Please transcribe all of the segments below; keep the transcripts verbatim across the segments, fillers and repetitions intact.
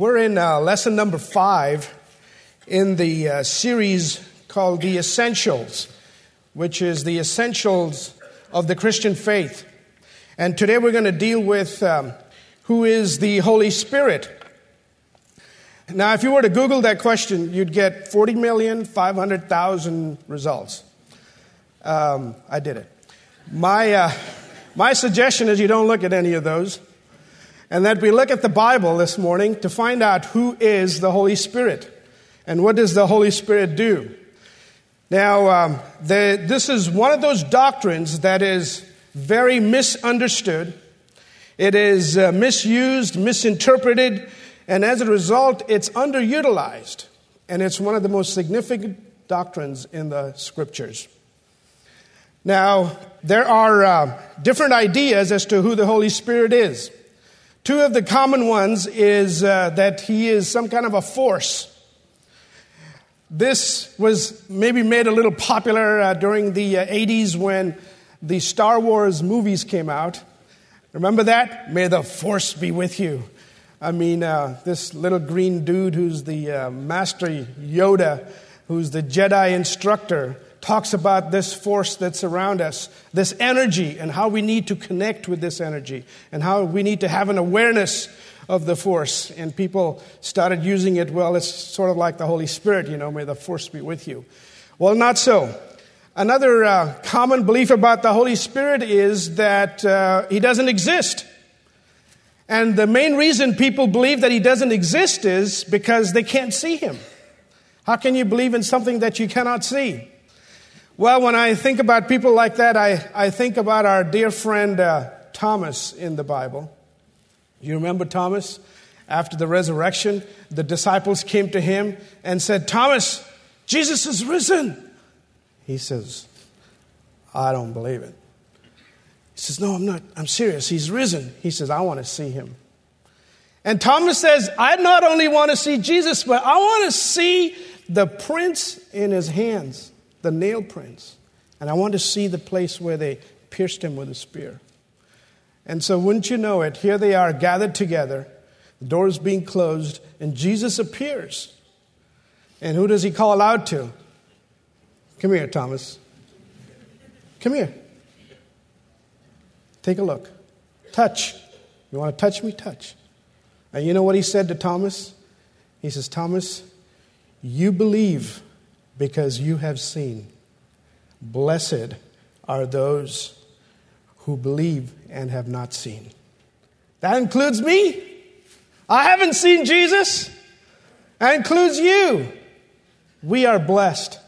We're in uh, lesson number five in the uh, series called The Essentials, which is the essentials of the Christian faith. And today we're going to deal with um, who is the Holy Spirit. Now, if you were to Google that question, you'd get forty million five hundred thousand results. Um, I did it. My uh, my suggestion is you don't look at any of those, and that we look at the Bible this morning to find out who is the Holy Spirit and what does the Holy Spirit do. Now, um, the, this is one of those doctrines that is very misunderstood. It is uh, misused, misinterpreted, and as a result, it's underutilized. And it's one of the most significant doctrines in the Scriptures. Now, there are uh, different ideas as to who the Holy Spirit is. Two of the common ones is uh, that he is some kind of a force. This was maybe made a little popular uh, during the uh, eighties when the Star Wars movies came out. Remember that? May the force be with you. I mean, uh, this little green dude who's the uh, Master Yoda, who's the Jedi instructor, talks about this force that's around us, this energy, and how we need to connect with this energy, and how we need to have an awareness of the force. And people started using it, well, it's sort of like the Holy Spirit, you know, may the force be with you. Well, not so. Another uh, common belief about the Holy Spirit is that uh, he doesn't exist. And the main reason people believe that he doesn't exist is because they can't see him. How can you believe in something that you cannot see? Well, when I think about people like that, I, I think about our dear friend uh, Thomas in the Bible. You remember Thomas? After the resurrection, the disciples came to him and said, "Thomas, Jesus is risen." He says, "I don't believe it." He says, "No, I'm not. I'm serious. He's risen." He says, "I want to see him." And Thomas says, "I not only want to see Jesus, but I want to see the prints in his hands, the nail prints. And I want to see the place where they pierced him with a spear." And so wouldn't you know it, here they are gathered together, the door is being closed, and Jesus appears. And who does he call out to? "Come here, Thomas. Come here. Take a look. Touch. You want to touch me? Touch." And you know what he said to Thomas? He says, "Thomas, you believe because you have seen. Blessed are those who believe and have not seen." That includes me. I haven't seen Jesus. That includes you. We are blessed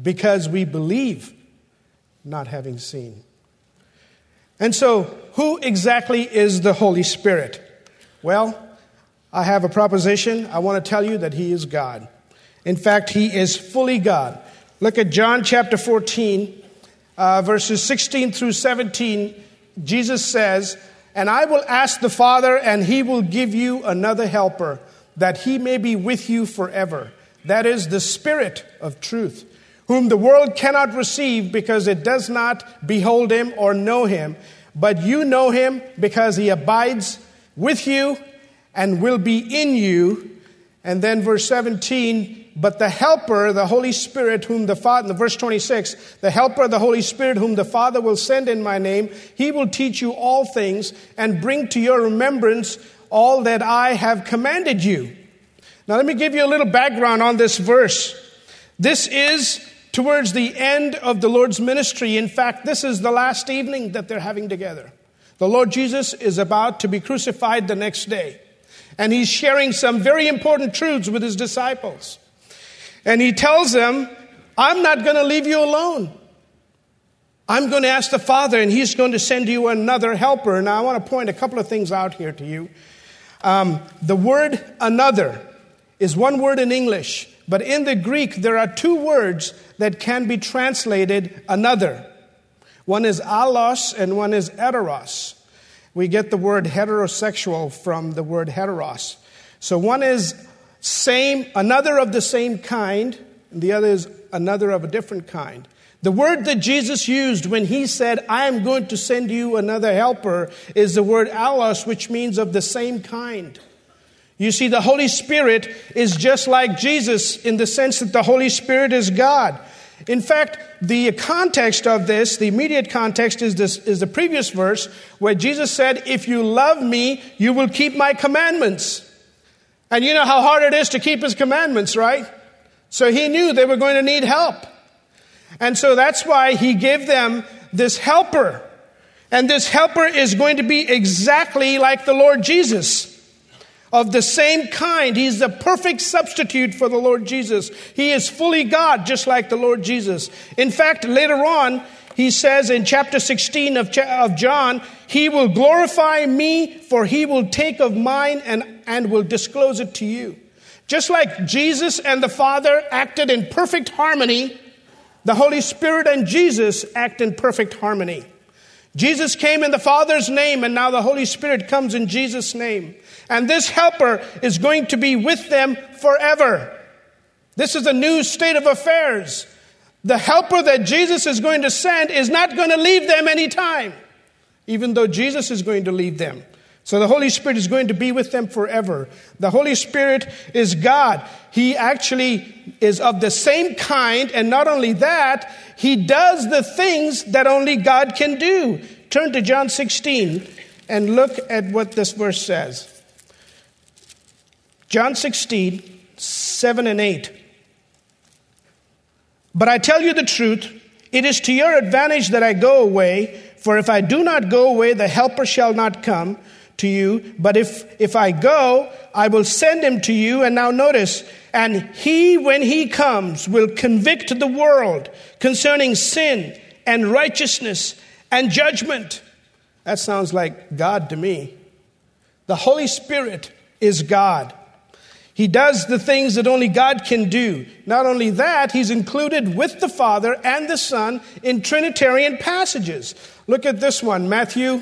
because we believe, not having seen. And so, who exactly is the Holy Spirit? Well, I have a proposition. I want to tell you that he is God. In fact, he is fully God. Look at John chapter fourteen, uh, verses sixteen through seventeen. Jesus says, "And I will ask the Father, and he will give you another helper, that he may be with you forever. That is the Spirit of truth, whom the world cannot receive because it does not behold him or know him. But you know him because he abides with you and will be in you." And then verse seventeen, "But the helper, the Holy Spirit, whom the Father," verse twenty-six, "the helper, the Holy Spirit, whom the Father will send in my name, he will teach you all things and bring to your remembrance all that I have commanded you." Now let me give you a little background on this verse. This is towards the end of the Lord's ministry. In fact, this is the last evening that they're having together. The Lord Jesus is about to be crucified the next day. And he's sharing some very important truths with his disciples. And he tells them, "I'm not going to leave you alone. I'm going to ask the Father, and he's going to send you another helper." Now, I want to point a couple of things out here to you. Um, the word "another" is one word in English. But in the Greek, there are two words that can be translated "another." One is allos and one is heteros. We get the word heterosexual from the word heteros. So one is same, another of the same kind, and the other is another of a different kind. The word that Jesus used when he said, "I am going to send you another helper," is the word allos, which means of the same kind. You see, the Holy Spirit is just like Jesus in the sense that the Holy Spirit is God. In fact, the context of this, the immediate context is this, is the previous verse where Jesus said, if you love me, you will keep my commandments. And you know how hard it is to keep his commandments, right? So he knew they were going to need help. And so that's why he gave them this helper. And this helper is going to be exactly like the Lord Jesus. Of the same kind, he's the perfect substitute for the Lord Jesus. He is fully God, just like the Lord Jesus. In fact, later on, he says in chapter sixteen of, of John, he will glorify me, for he will take of mine and, and will disclose it to you. Just like Jesus and the Father acted in perfect harmony, the Holy Spirit and Jesus act in perfect harmony. Jesus came in the Father's name, and now the Holy Spirit comes in Jesus' name. And this helper is going to be with them forever. This is a new state of affairs. The helper that Jesus is going to send is not going to leave them anytime, even though Jesus is going to leave them. So the Holy Spirit is going to be with them forever. The Holy Spirit is God. He actually is of the same kind. And not only that, he does the things that only God can do. Turn to John sixteen and look at what this verse says. John sixteen, seven and eight. But I tell you the truth, it is to your advantage that I go away, for if I do not go away, the helper shall not come to you. But if, if I go, I will send him to you. And now notice, and he, when he comes, will convict the world concerning sin and righteousness and judgment. That sounds like God to me. The Holy Spirit is God. He does the things that only God can do. Not only that, he's included with the Father and the Son in Trinitarian passages. Look at this one, Matthew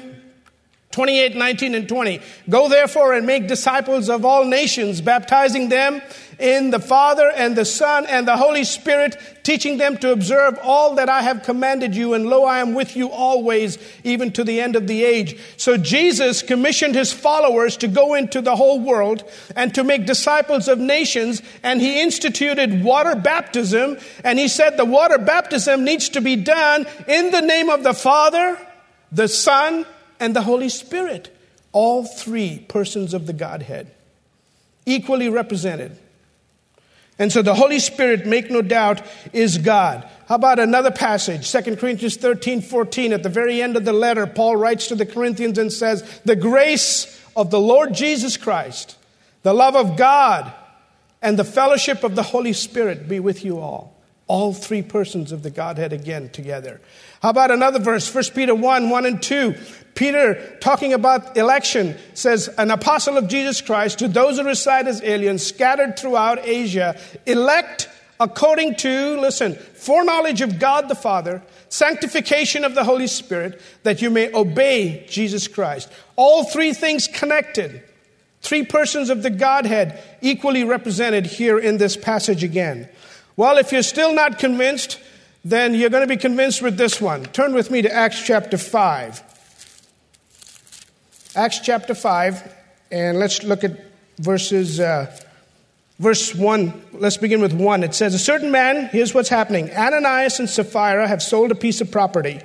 twenty-eight, nineteen, and twenty. Go therefore and make disciples of all nations, baptizing them in the Father and the Son and the Holy Spirit, teaching them to observe all that I have commanded you. And lo, I am with you always, even to the end of the age. So Jesus commissioned his followers to go into the whole world and to make disciples of nations. And he instituted water baptism. And he said the water baptism needs to be done in the name of the Father, the Son, and the Holy Spirit, all three persons of the Godhead, equally represented. And so the Holy Spirit, make no doubt, is God. How about another passage, Second Corinthians thirteen, fourteen, at the very end of the letter, Paul writes to the Corinthians and says, the grace of the Lord Jesus Christ, the love of God, and the fellowship of the Holy Spirit be with you all. All three persons of the Godhead again together. How about another verse, First Peter one, one and two. Peter, talking about election, says, an apostle of Jesus Christ to those who reside as aliens scattered throughout Asia, elect according to, listen, foreknowledge of God the Father, sanctification of the Holy Spirit, that you may obey Jesus Christ. All three things connected. Three persons of the Godhead equally represented here in this passage again. Well, if you're still not convinced, then you're going to be convinced with this one. Turn with me to Acts chapter five. Acts chapter five, and let's look at verses, uh, verse one. Let's begin with one. It says, a certain man, here's what's happening. Ananias and Sapphira have sold a piece of property,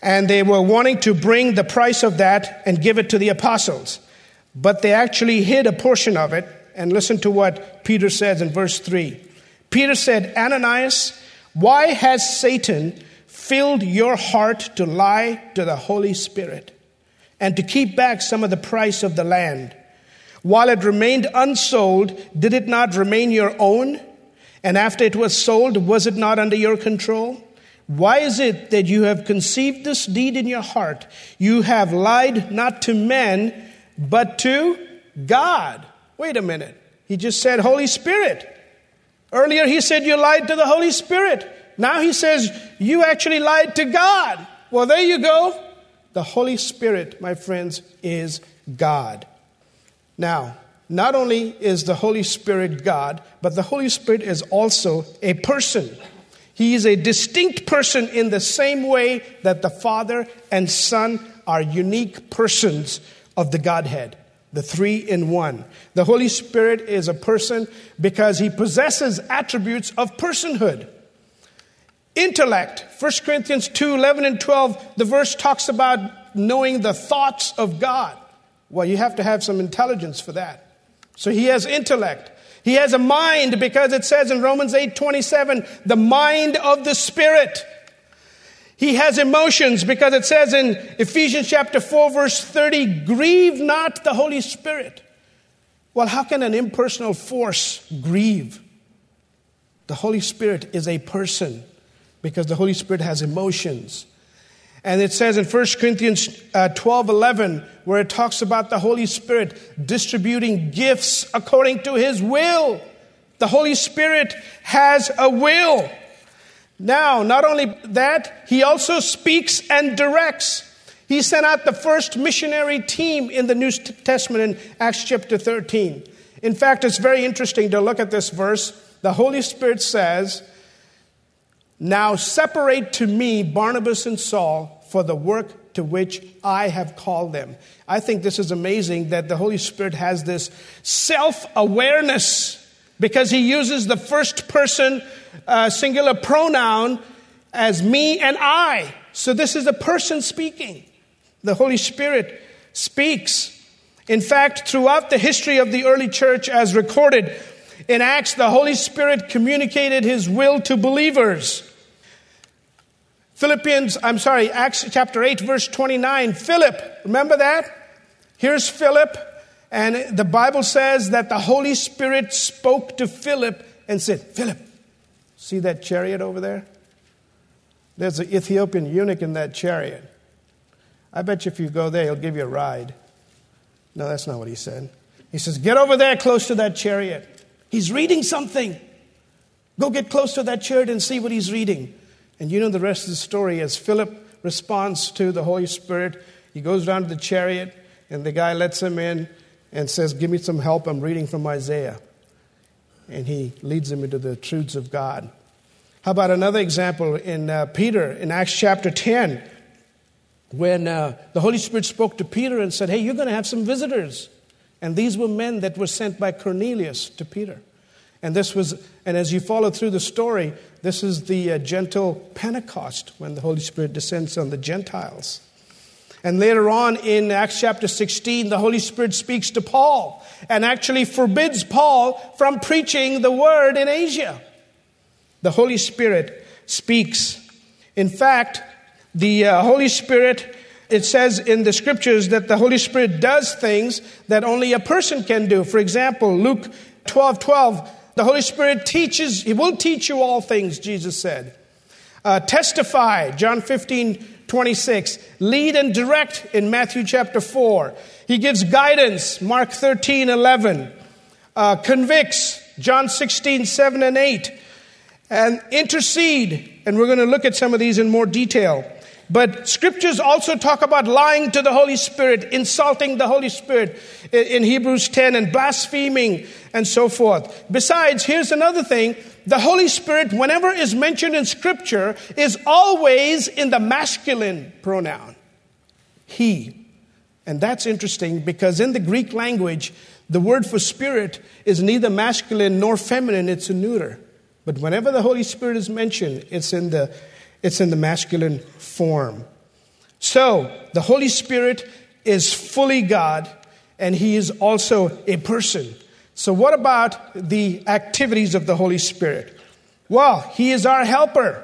and they were wanting to bring the price of that and give it to the apostles. But they actually hid a portion of it, and listen to what Peter says in verse three. Peter said, Ananias, why has Satan filled your heart to lie to the Holy Spirit and to keep back some of the price of the land? While it remained unsold, did it not remain your own? And after it was sold, was it not under your control? Why is it that you have conceived this deed in your heart? You have lied not to men, but to God. Wait a minute. He just said, Holy Spirit. Earlier he said you lied to the Holy Spirit. Now he says you actually lied to God. Well, there you go. The Holy Spirit, my friends, is God. Now, not only is the Holy Spirit God, but the Holy Spirit is also a person. He is a distinct person in the same way that the Father and Son are unique persons of the Godhead. the three in one. The Holy Spirit is a person because he possesses attributes of personhood. Intellect, First Corinthians two, eleven and twelve, the verse talks about knowing the thoughts of God. Well, you have to have some intelligence for that. So he has intellect. He has a mind because it says in Romans eight, twenty-seven, the mind of the Spirit. He has emotions because it says in Ephesians chapter four, verse thirty, grieve not the Holy Spirit. Well, how can an impersonal force grieve? The Holy Spirit is a person because the Holy Spirit has emotions. And it says in First Corinthians twelve, eleven, where it talks about the Holy Spirit distributing gifts according to his will. The Holy Spirit has a will. Now, not only that, he also speaks and directs. He sent out the first missionary team in the New Testament in Acts chapter thirteen. In fact, it's very interesting to look at this verse. The Holy Spirit says, now separate to me Barnabas and Saul for the work to which I have called them. I think this is amazing that the Holy Spirit has this self-awareness because he uses the first person uh, singular pronoun as me and I. So this is a person speaking. The Holy Spirit speaks. In fact, throughout the history of the early church as recorded, in Acts, the Holy Spirit communicated his will to believers. Philippians, I'm sorry, Acts chapter eight, verse twenty-nine. Philip, remember that? Here's Philip. And the Bible says that the Holy Spirit spoke to Philip and said, Philip, see that chariot over there? There's an Ethiopian eunuch in that chariot. I bet you if you go there, he'll give you a ride. No, that's not what he said. He says, get over there close to that chariot. He's reading something. Go get close to that chariot and see what he's reading. And you know the rest of the story. As Philip responds to the Holy Spirit, he goes down to the chariot, and the guy lets him in and says, give me some help. I'm reading from Isaiah. And he leads him into the truths of God. How about another example in uh, Peter, in Acts chapter ten, when uh, the Holy Spirit spoke to Peter and said, hey, you're going to have some visitors. And these were men that were sent by Cornelius to Peter. And this was, and as you follow through the story, this is the uh, gentle Pentecost when the Holy Spirit descends on the Gentiles. And later on in Acts chapter sixteen, the Holy Spirit speaks to Paul and actually forbids Paul from preaching the word in Asia. The Holy Spirit speaks. In fact, the uh, Holy Spirit It says in the scriptures that the Holy Spirit does things that only a person can do. For example, Luke twelve, twelve, the Holy Spirit teaches, he will teach you all things, Jesus said. Uh, testify, John fifteen, twenty-six. Lead and direct in Matthew chapter four. He gives guidance, Mark thirteen, eleven. Uh, convicts, John sixteen, seven and eight. And intercede, and we're going to look at some of these in more detail. But scriptures also talk about lying to the Holy Spirit, insulting the Holy Spirit in Hebrews ten and blaspheming and so forth. Besides, here's another thing. The Holy Spirit, whenever is mentioned in scripture, is always in the masculine pronoun, he. And that's interesting because in the Greek language, the word for spirit is neither masculine nor feminine. It's a neuter. But whenever the Holy Spirit is mentioned, it's in the It's in the masculine form. So the Holy Spirit is fully God, and he is also a person. So what about the activities of the Holy Spirit? Well, he is our helper.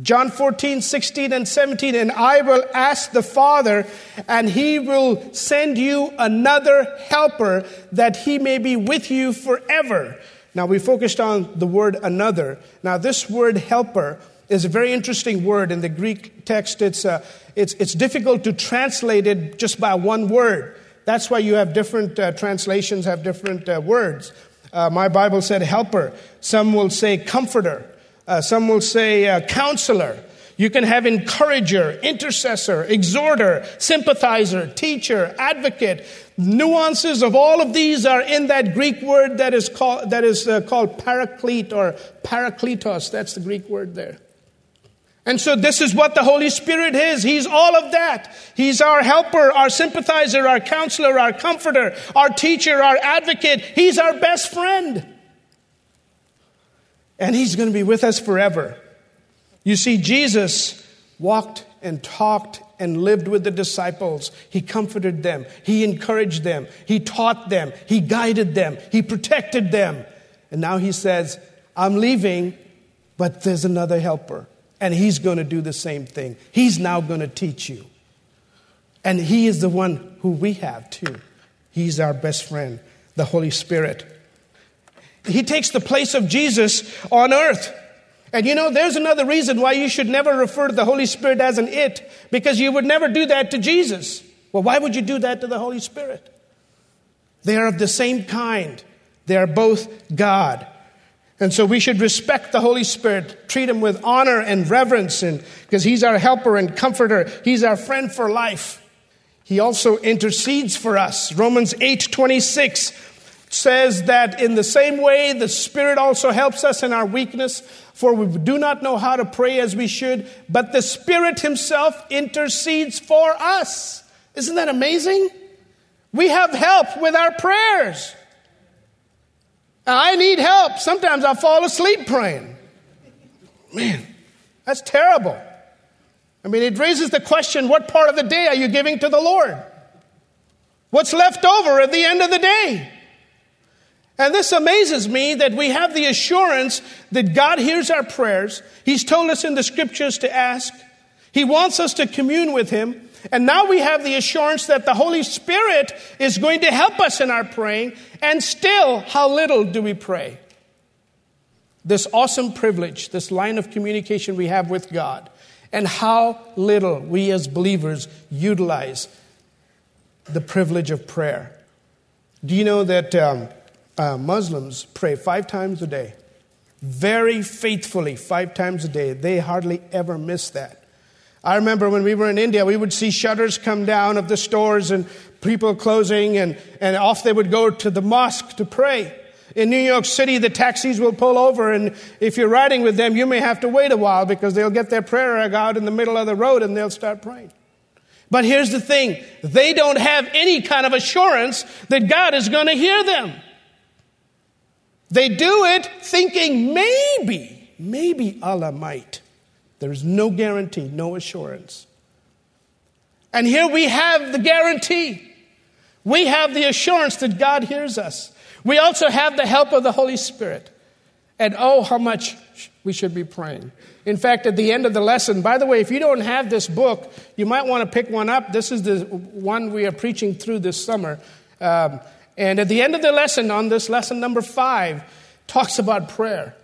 John fourteen, sixteen, and seventeen, and I will ask the Father, and he will send you another helper that he may be with you forever. Now, we focused on the word another. Now, this word helper is a very interesting word in the Greek text. It's, uh, it's, it's difficult to translate it just by one word. That's why you have different uh, translations, have different uh, words. Uh, my Bible said helper. Some will say comforter. Uh, some will say uh, counselor. You can have encourager, intercessor, exhorter, sympathizer, teacher, advocate. Nuances of all of these are in that Greek word that is called, that is uh, called paraclete or parakletos. That's the Greek word there. And so this is what the Holy Spirit is. He's all of that. He's our helper, our sympathizer, our counselor, our comforter, our teacher, our advocate. He's our best friend. And he's going to be with us forever. You see, Jesus walked and talked and lived with the disciples. He comforted them. He encouraged them. He taught them. He guided them. He protected them. And now he says, I'm leaving, but there's another helper. And he's going to do the same thing. He's now going to teach you. And he is the one who we have too. He's our best friend, the Holy Spirit. He takes the place of Jesus on earth. And you know, there's another reason why you should never refer to the Holy Spirit as an it, because you would never do that to Jesus. Well, why would you do that to the Holy Spirit? They are of the same kind. They are both God. And so we should respect the Holy Spirit, treat him with honor and reverence, and because he's our helper and comforter. He's our friend for life. He also intercedes for us. Romans eight twenty-six says that in the same way, the Spirit also helps us in our weakness, for we do not know how to pray as we should, but the Spirit himself intercedes for us. Isn't that amazing? We have help with our prayers. I need help. Sometimes I fall asleep praying. Man, that's terrible. I mean, it raises the question, what part of the day are you giving to the Lord? What's left over at the end of the day? And this amazes me that we have the assurance that God hears our prayers. He's told us in the scriptures to ask. He wants us to commune with him. And now we have the assurance that the Holy Spirit is going to help us in our praying. And still, how little do we pray? This awesome privilege, this line of communication we have with God, and how little we as believers utilize the privilege of prayer. Do you know that um, uh, Muslims pray five times a day? Very faithfully, five times a day. They hardly ever miss that. I remember when we were in India, we would see shutters come down of the stores and people closing, and, and off they would go to the mosque to pray. In New York City, the taxis will pull over, and if you're riding with them, you may have to wait a while because they'll get their prayer rug out in the middle of the road and they'll start praying. But here's the thing. They don't have any kind of assurance that God is going to hear them. They do it thinking maybe, maybe Allah might. There is no guarantee, no assurance. And here we have the guarantee. We have the assurance that God hears us. We also have the help of the Holy Spirit. And oh, how much we should be praying. In fact, at the end of the lesson, by the way, if you don't have this book, you might want to pick one up. This is the one we are preaching through this summer. Um, and at the end of the lesson, on this lesson number five, talks about prayer.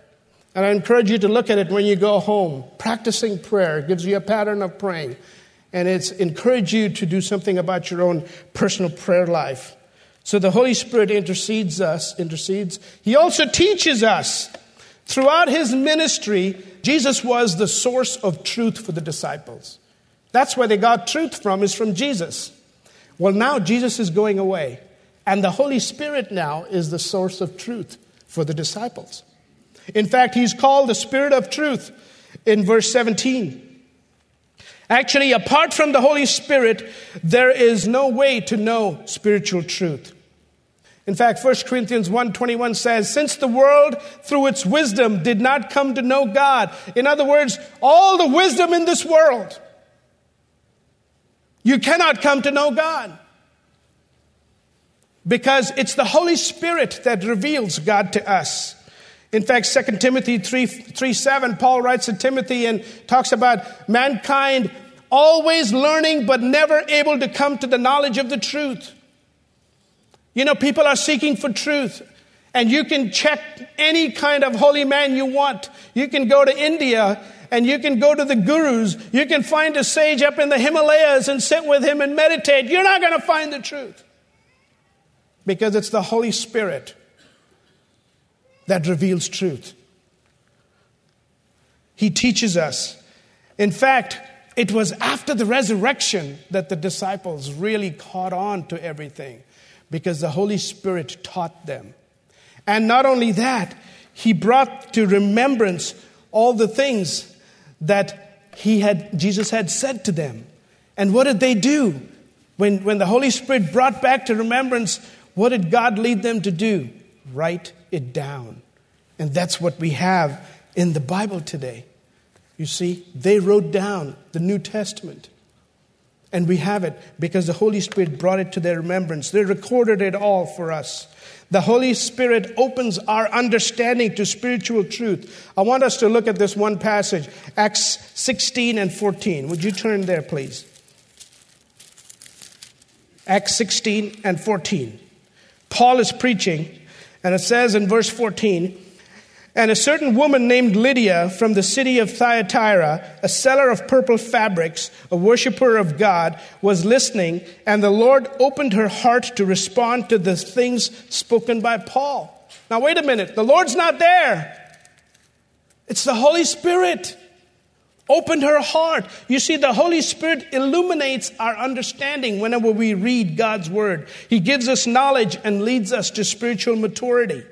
And I encourage you to look at it when you go home. Practicing prayer gives you a pattern of praying. And it's encourage you to do something about your own personal prayer life. So the Holy Spirit intercedes us, intercedes. He also teaches us. Throughout his ministry, Jesus was the source of truth for the disciples. That's where they got truth from, is from Jesus. Well, now Jesus is going away. And the Holy Spirit now is the source of truth for the disciples. In fact, he's called the Spirit of Truth in verse seventeen. Actually, apart from the Holy Spirit, there is no way to know spiritual truth. In fact, First Corinthians one twenty-one says, since the world through its wisdom did not come to know God. In other words, all the wisdom in this world, you cannot come to know God. Because it's the Holy Spirit that reveals God to us. In fact, Second Timothy three seven, Paul writes to Timothy and talks about mankind always learning but never able to come to the knowledge of the truth. You know, people are seeking for truth. And you can check any kind of holy man you want. You can go to India and you can go to the gurus. You can find a sage up in the Himalayas and sit with him and meditate. You're not going to find the truth. Because it's the Holy Spirit that reveals truth. He teaches us. In fact, it was after the resurrection that the disciples really caught on to everything, because the Holy Spirit taught them. And not only that, he brought to remembrance all the things that he had, Jesus had said to them. And what did they do? When, when the Holy Spirit brought back to remembrance, what did God lead them to do? Write it down. And that's what we have in the Bible today. You see, they wrote down the New Testament. And we have it because the Holy Spirit brought it to their remembrance. They recorded it all for us. The Holy Spirit opens our understanding to spiritual truth. I want us to look at this one passage, Acts sixteen and fourteen. Would you turn there, please? Acts sixteen and fourteen. Paul is preaching, and it says in verse fourteen, "And a certain woman named Lydia from the city of Thyatira, a seller of purple fabrics, a worshiper of God, was listening, and the Lord opened her heart to respond to the things spoken by Paul." Now, wait a minute. The Lord's not there. It's the Holy Spirit. Opened her heart. You see, the Holy Spirit illuminates our understanding whenever we read God's Word. He gives us knowledge and leads us to spiritual maturity.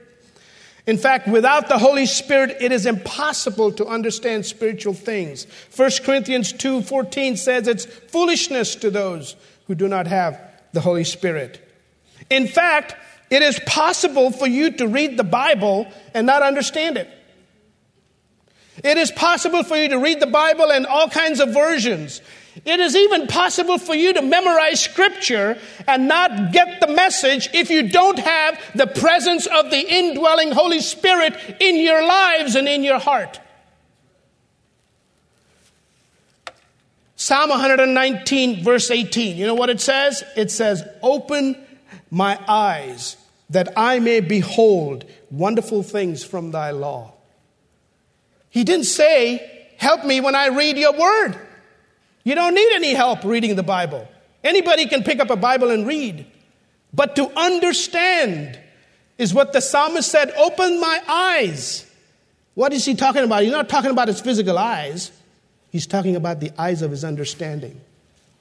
In fact, without the Holy Spirit, it is impossible to understand spiritual things. First Corinthians two fourteen says it's foolishness to those who do not have the Holy Spirit. In fact, it is possible for you to read the Bible and not understand it. It is possible for you to read the Bible in all kinds of versions. It is even possible for you to memorize Scripture and not get the message if you don't have the presence of the indwelling Holy Spirit in your lives and in your heart. Psalm one nineteen, verse eighteen. You know what it says? It says, "Open my eyes that I may behold wonderful things from thy law." He didn't say, "Help me when I read your word." You don't need any help reading the Bible. Anybody can pick up a Bible and read. But to understand is what the psalmist said, "Open my eyes." What is he talking about? He's not talking about his physical eyes. He's talking about the eyes of his understanding.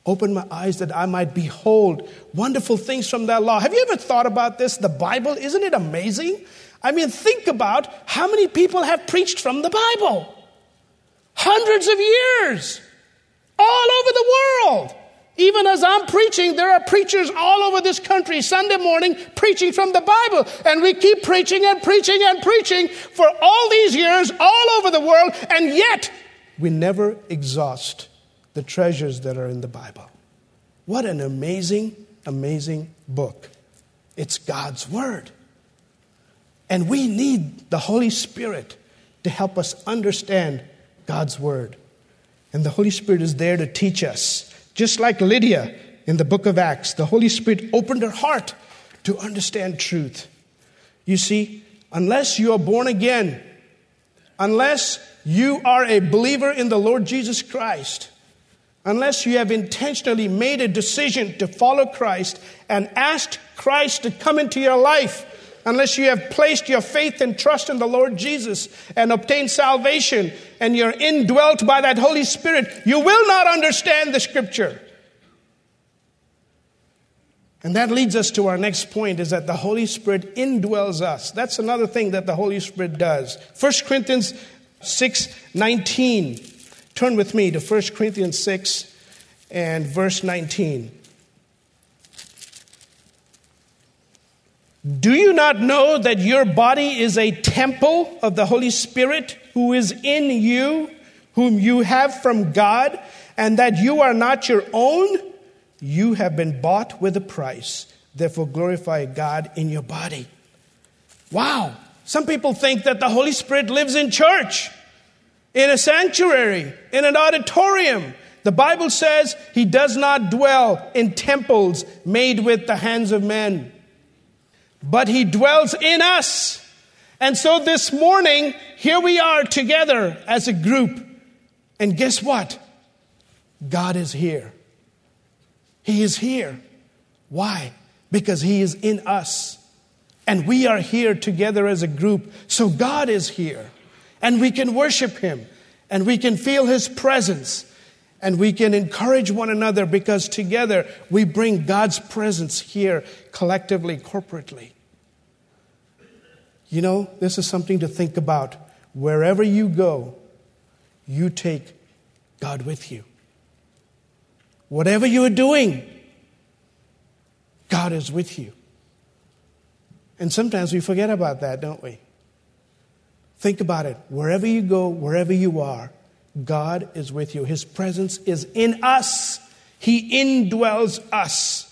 Open my eyes that I might behold wonderful things from thy law. Have you ever thought about this? The Bible, isn't it amazing? I mean, think about how many people have preached from the Bible. Hundreds of years. All over the world. Even as I'm preaching, there are preachers all over this country Sunday morning preaching from the Bible. And we keep preaching and preaching and preaching for all these years all over the world. And yet, we never exhaust the treasures that are in the Bible. What an amazing, amazing book. It's God's Word. And we need the Holy Spirit to help us understand God's Word. And the Holy Spirit is there to teach us. Just like Lydia in the book of Acts, the Holy Spirit opened her heart to understand truth. You see, unless you are born again, unless you are a believer in the Lord Jesus Christ, unless you have intentionally made a decision to follow Christ and asked Christ to come into your life, unless you have placed your faith and trust in the Lord Jesus and obtained salvation and you're indwelt by that Holy Spirit, you will not understand the Scripture. And that leads us to our next point, is that the Holy Spirit indwells us. That's another thing that the Holy Spirit does. First Corinthians six nineteen. Turn with me to First Corinthians six and verse nineteen. "Do you not know that your body is a temple of the Holy Spirit who is in you, whom you have from God, and that you are not your own? You have been bought with a price. Therefore glorify God in your body." Wow! Some people think that the Holy Spirit lives in church, in a sanctuary, in an auditorium. The Bible says he does not dwell in temples made with the hands of men. But he dwells in us. And so this morning, here we are together as a group. And guess what? God is here. He is here. Why? Because he is in us. And we are here together as a group. So God is here. And we can worship him. And we can feel his presence. And we can encourage one another because together we bring God's presence here collectively, corporately. You know, this is something to think about. Wherever you go, you take God with you. Whatever you are doing, God is with you. And sometimes we forget about that, don't we? Think about it. Wherever you go, wherever you are, God is with you. His presence is in us. He indwells us.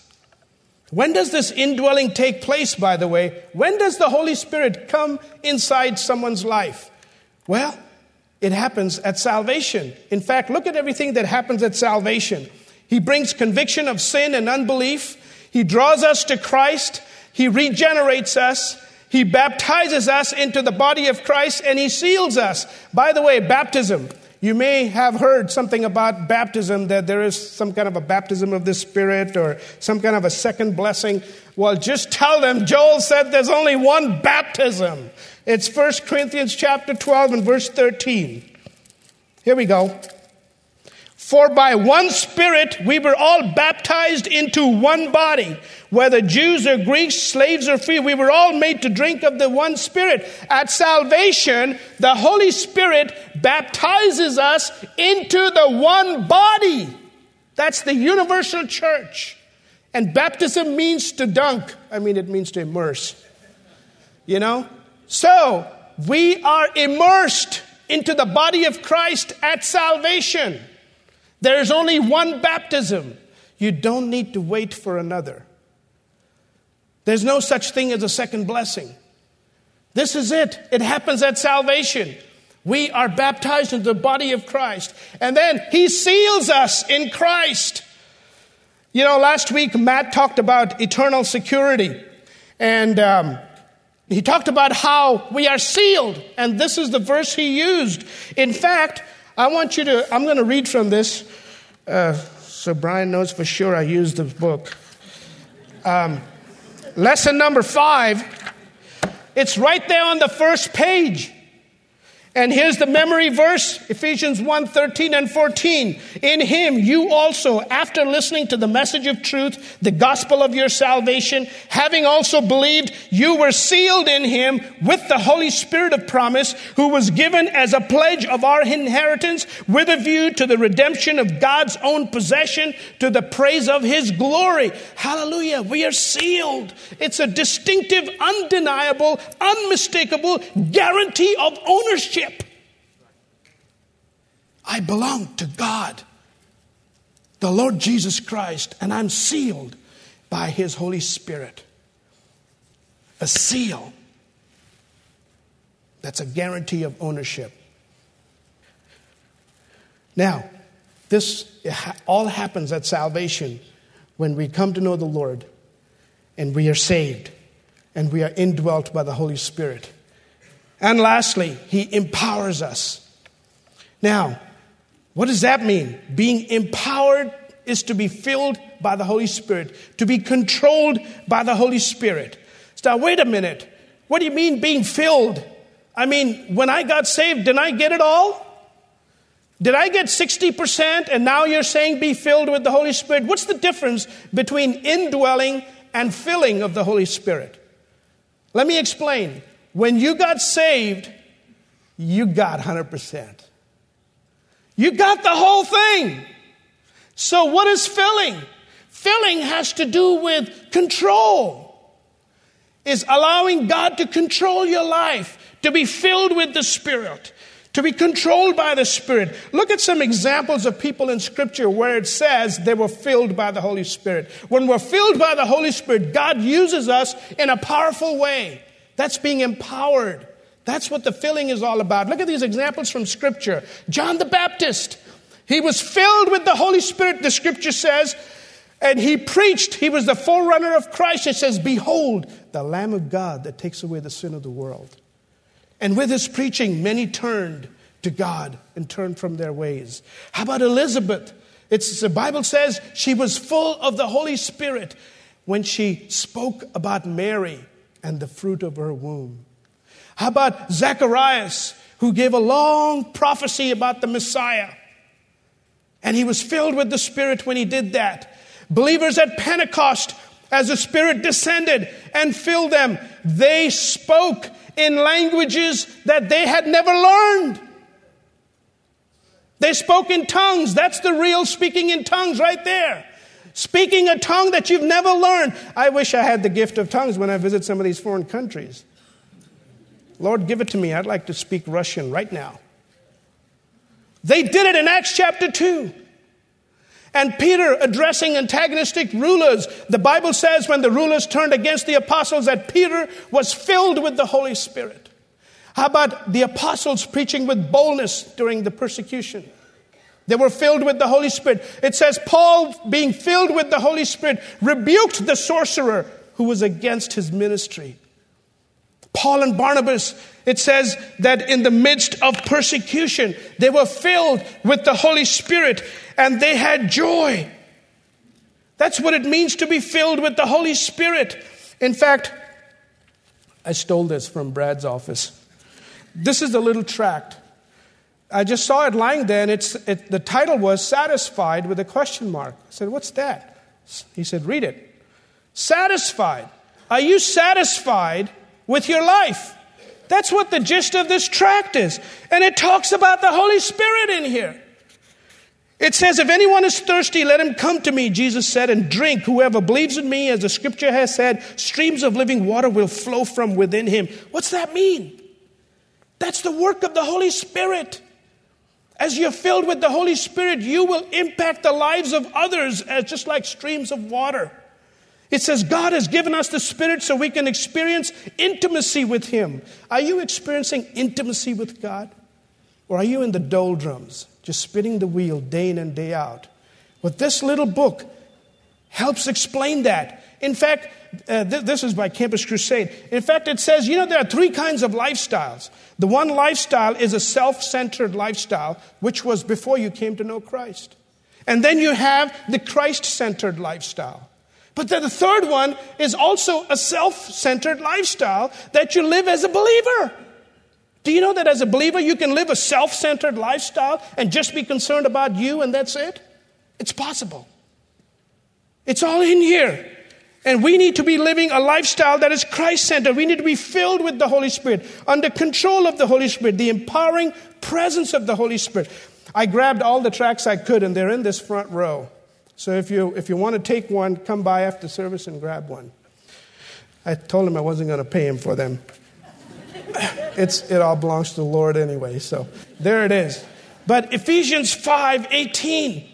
When does this indwelling take place, by the way? When does the Holy Spirit come inside someone's life? Well, it happens at salvation. In fact, look at everything that happens at salvation. He brings conviction of sin and unbelief. He draws us to Christ. He regenerates us. He baptizes us into the body of Christ, and He seals us. By the way, baptism. You may have heard something about baptism, that there is some kind of a baptism of the Spirit or some kind of a second blessing. Well, just tell them, Joel said there's only one baptism. It's First Corinthians chapter twelve and verse thirteen. Here we go. For by one Spirit we were all baptized into one body. Whether Jews or Greeks, slaves or free, we were all made to drink of the one Spirit. At salvation, the Holy Spirit baptizes us into the one body. That's the universal church. And baptism means to dunk. I mean, it means to immerse. You know? So, we are immersed into the body of Christ at salvation. There is only one baptism. You don't need to wait for another. There's no such thing as a second blessing. This is it. It happens at salvation. We are baptized into the body of Christ. And then He seals us in Christ. You know, last week Matt talked about eternal security. And um, he talked about how we are sealed. And this is the verse he used. In fact, I want you to, I'm going to read from this, uh, so Brian knows for sure I used the book. Um, lesson number five, it's right there on the first page. And here's the memory verse, Ephesians one, thirteen and fourteen. In Him you also, after listening to the message of truth, the gospel of your salvation, having also believed, you were sealed in Him with the Holy Spirit of promise, who was given as a pledge of our inheritance with a view to the redemption of God's own possession, to the praise of His glory. Hallelujah, we are sealed. It's a distinctive, undeniable, unmistakable guarantee of ownership. I belong to God, the Lord Jesus Christ, and I'm sealed by His Holy Spirit. A seal. That's a guarantee of ownership. Now, this all happens at salvation when we come to know the Lord and we are saved and we are indwelt by the Holy Spirit. And lastly, He empowers us. Now, what does that mean? Being empowered is to be filled by the Holy Spirit, to be controlled by the Holy Spirit. So now, wait a minute. What do you mean being filled? I mean, when I got saved, didn't I get it all? Did I get sixty percent and now you're saying be filled with the Holy Spirit? What's the difference between indwelling and filling of the Holy Spirit? Let me explain. When you got saved, you got one hundred percent. You got the whole thing. So what is filling? Filling has to do with control. It's allowing God to control your life, to be filled with the Spirit, to be controlled by the Spirit. Look at some examples of people in Scripture where it says they were filled by the Holy Spirit. When we're filled by the Holy Spirit, God uses us in a powerful way. That's being empowered. That's what the filling is all about. Look at these examples from Scripture. John the Baptist, he was filled with the Holy Spirit, the Scripture says, and he preached. He was the forerunner of Christ. It says, behold, the Lamb of God that takes away the sin of the world. And with his preaching, many turned to God and turned from their ways. How about Elizabeth? It's, the Bible says she was full of the Holy Spirit when she spoke about Mary and the fruit of her womb. How about Zacharias, who gave a long prophecy about the Messiah? And he was filled with the Spirit when he did that. Believers at Pentecost, as the Spirit descended and filled them, they spoke in languages that they had never learned. They spoke in tongues. That's the real speaking in tongues right there. Speaking a tongue that you've never learned. I wish I had the gift of tongues when I visit some of these foreign countries. Lord, give it to me. I'd like to speak Russian right now. They did it in Acts chapter two. And Peter, addressing antagonistic rulers, the Bible says when the rulers turned against the apostles that Peter was filled with the Holy Spirit. How about the apostles preaching with boldness during the persecution? They were filled with the Holy Spirit. It says Paul, being filled with the Holy Spirit, rebuked the sorcerer who was against his ministry. Paul and Barnabas, it says that in the midst of persecution, they were filled with the Holy Spirit and they had joy. That's what it means to be filled with the Holy Spirit. In fact, I stole this from Brad's office. This is a little tract. I just saw it lying there, and it's, it, the title was Satisfied with a question mark. I said, what's that? He said, read it. Satisfied. Are you satisfied with your life? That's what the gist of this tract is. And it talks about the Holy Spirit in here. It says, if anyone is thirsty, let him come to me, Jesus said, and drink. Whoever believes in me, as the scripture has said, streams of living water will flow from within him. What's that mean? That's the work of the Holy Spirit. As you're filled with the Holy Spirit, you will impact the lives of others as just like streams of water. It says God has given us the Spirit so we can experience intimacy with Him. Are you experiencing intimacy with God? Or are you in the doldrums, just spinning the wheel day in and day out? Well, this little book helps explain that. In fact, uh, th- this is by Campus Crusade. In fact, it says, you know, there are three kinds of lifestyles. The one lifestyle is a self-centered lifestyle, which was before you came to know Christ. And then you have the Christ-centered lifestyle. But then the third one is also a self-centered lifestyle that you live as a believer. Do you know that as a believer, you can live a self-centered lifestyle and just be concerned about you and that's it? It's possible. It's all in here. And we need to be living a lifestyle that is Christ-centered. We need to be filled with the Holy Spirit, under control of the Holy Spirit, the empowering presence of the Holy Spirit. I grabbed all the tracts I could, and they're in this front row. So if you if you want to take one, come by after service and grab one. I told him I wasn't going to pay him for them. It's it all belongs to the Lord anyway, so there it is. But Ephesians five eighteen.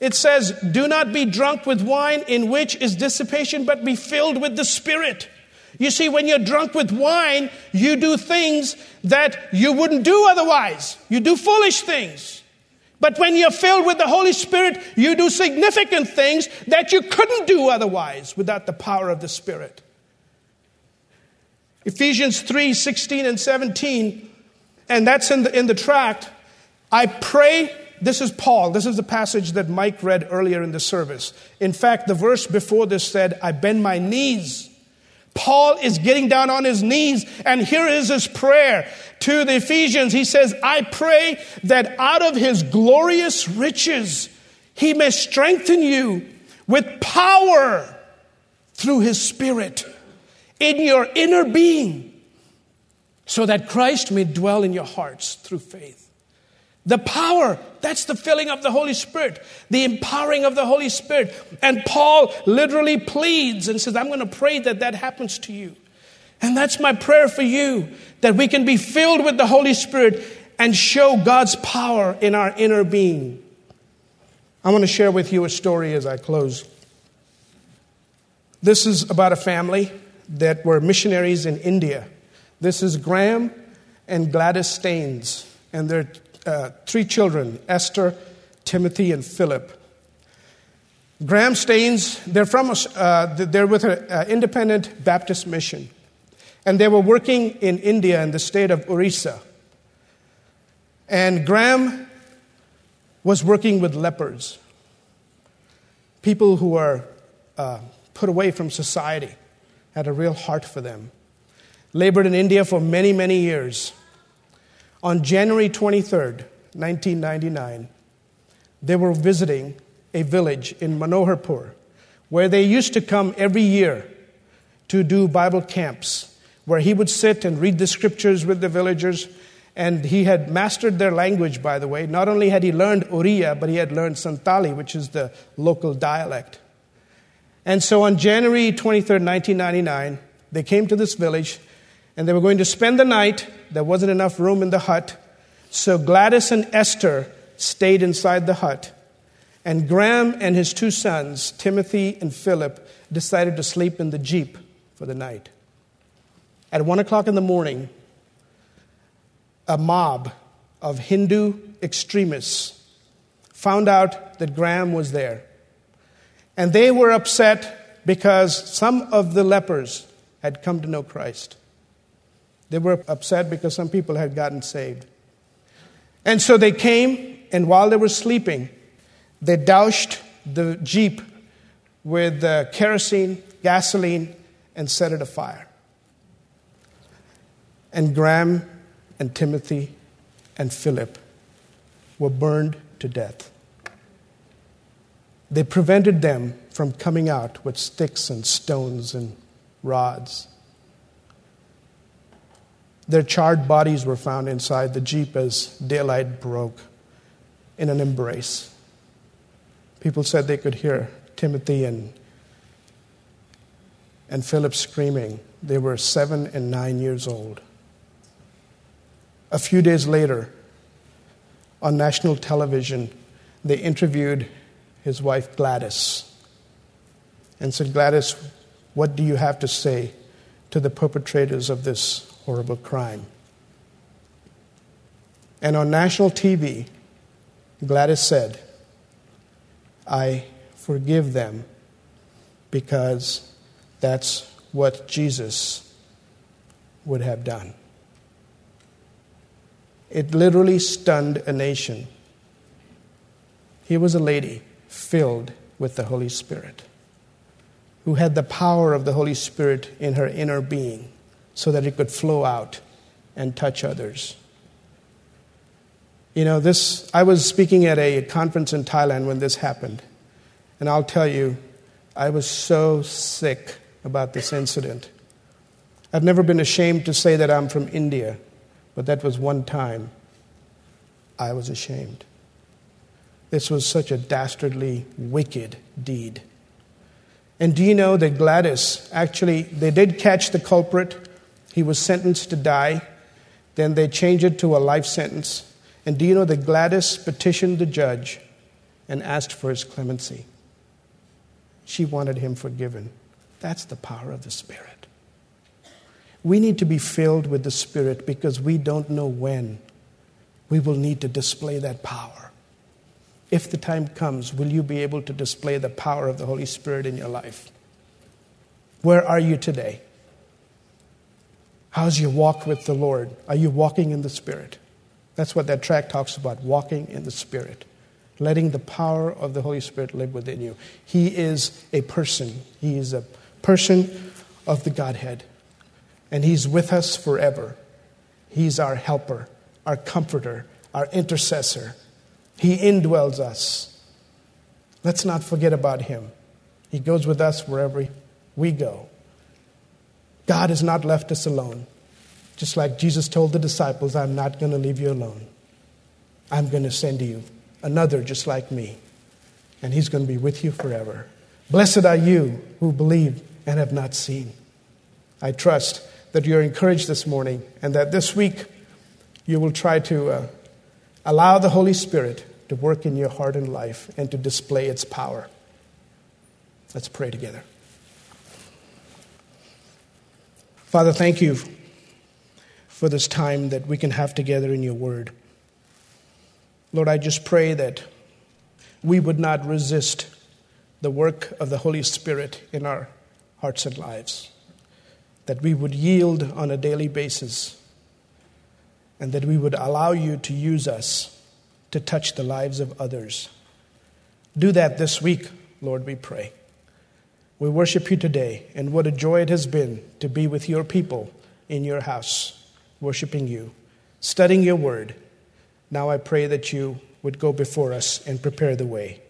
It says, do not be drunk with wine in which is dissipation, but be filled with the Spirit. You see, when you're drunk with wine, you do things that you wouldn't do otherwise. You do foolish things. But when you're filled with the Holy Spirit, you do significant things that you couldn't do otherwise without the power of the Spirit. Ephesians three sixteen and seventeen, and that's in the, in the tract. I pray. This is Paul. This is the passage that Mike read earlier in the service. In fact, the verse before this said, I bend my knees. Paul is getting down on his knees, and here is his prayer to the Ephesians. He says, I pray that out of his glorious riches, he may strengthen you with power through his Spirit in your inner being, so that Christ may dwell in your hearts through faith. The power, that's the filling of the Holy Spirit, the empowering of the Holy Spirit. And Paul literally pleads and says, I'm going to pray that that happens to you. And that's my prayer for you, that we can be filled with the Holy Spirit and show God's power in our inner being. I want to share with you a story as I close. This is about a family that were missionaries in India. This is Graham and Gladys Staines, and their Uh, three children, Esther, Timothy, and Philip. Graham Staines, they're from uh, they're with an uh, independent Baptist mission. And they were working in India in the state of Orissa. And Graham was working with lepers, people who were uh, put away from society, had a real heart for them. Labored in India for many, many years. On January twenty-third, nineteen ninety-nine, they were visiting a village in Manoharpur, where they used to come every year to do Bible camps, where he would sit and read the scriptures with the villagers And he had mastered their language, by the way. Not only had he learned Oriya, but he had learned Santali, which is the local dialect. And so on January twenty-third, nineteen ninety-nine, they came to this village, and they were going to spend the night. There wasn't enough room in the hut. So Gladys and Esther stayed inside the hut. And Graham and his two sons, Timothy and Philip, decided to sleep in the jeep for the night. At one o'clock in the morning, a mob of Hindu extremists found out that Graham was there. And they were upset because some of the lepers had come to know Christ. They were upset because some people had gotten saved. And so they came, and while they were sleeping, they doused the jeep with uh, kerosene, gasoline, and set it afire. And Graham and Timothy and Philip were burned to death. They prevented them from coming out with sticks and stones and rods. Their charred bodies were found inside the jeep as daylight broke in an embrace. People said they could hear Timothy and, and Philip screaming. They were seven and nine years old. A few days later, on national television, they interviewed his wife Gladys and said, "Gladys, what do you have to say to the perpetrators of this horrible crime?" And on national T V, Gladys said, "I forgive them because that's what Jesus would have done." It literally stunned a nation. Here was a lady filled with the Holy Spirit, who had the power of the Holy Spirit in her inner being so that it could flow out and touch others. You know, this. I was speaking at a conference in Thailand when this happened, and I'll tell you, I was so sick about this incident. I've never been ashamed to say that I'm from India, but that was one time I was ashamed. This was such a dastardly, wicked deed. And do you know that Gladys, actually, they did catch the culprit. He was sentenced to die. Then they changed it to a life sentence. And do you know that Gladys petitioned the judge and asked for his clemency? She wanted him forgiven. That's the power of the Spirit. We need to be filled with the Spirit because we don't know when we will need to display that power. If the time comes, will you be able to display the power of the Holy Spirit in your life? Where are you today? How's your walk with the Lord? Are you walking in the Spirit? That's what that tract talks about, walking in the Spirit, letting the power of the Holy Spirit live within you. He is a person. He is a person of the Godhead. And he's with us forever. He's our helper, our comforter, our intercessor. He indwells us. Let's not forget about him. He goes with us wherever we go. God has not left us alone. Just like Jesus told the disciples, "I'm not going to leave you alone. I'm going to send you another just like me. And he's going to be with you forever. Blessed are you who believe and have not seen." I trust that you're encouraged this morning and that this week you will try to uh, allow the Holy Spirit to work in your heart and life and to display its power. Let's pray together. Father, thank you for this time that we can have together in your word. Lord, I just pray that we would not resist the work of the Holy Spirit in our hearts and lives, that we would yield on a daily basis, and that we would allow you to use us to touch the lives of others. Do that this week, Lord, we pray. We worship you today, and what a joy it has been to be with your people in your house, worshiping you, studying your word. Now I pray that you would go before us and prepare the way.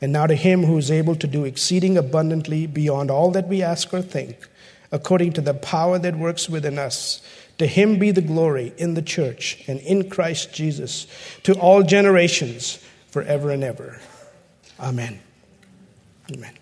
And now to him who is able to do exceeding abundantly beyond all that we ask or think, according to the power that works within us. To him be the glory in the church and in Christ Jesus to all generations forever and ever. Amen. Amen.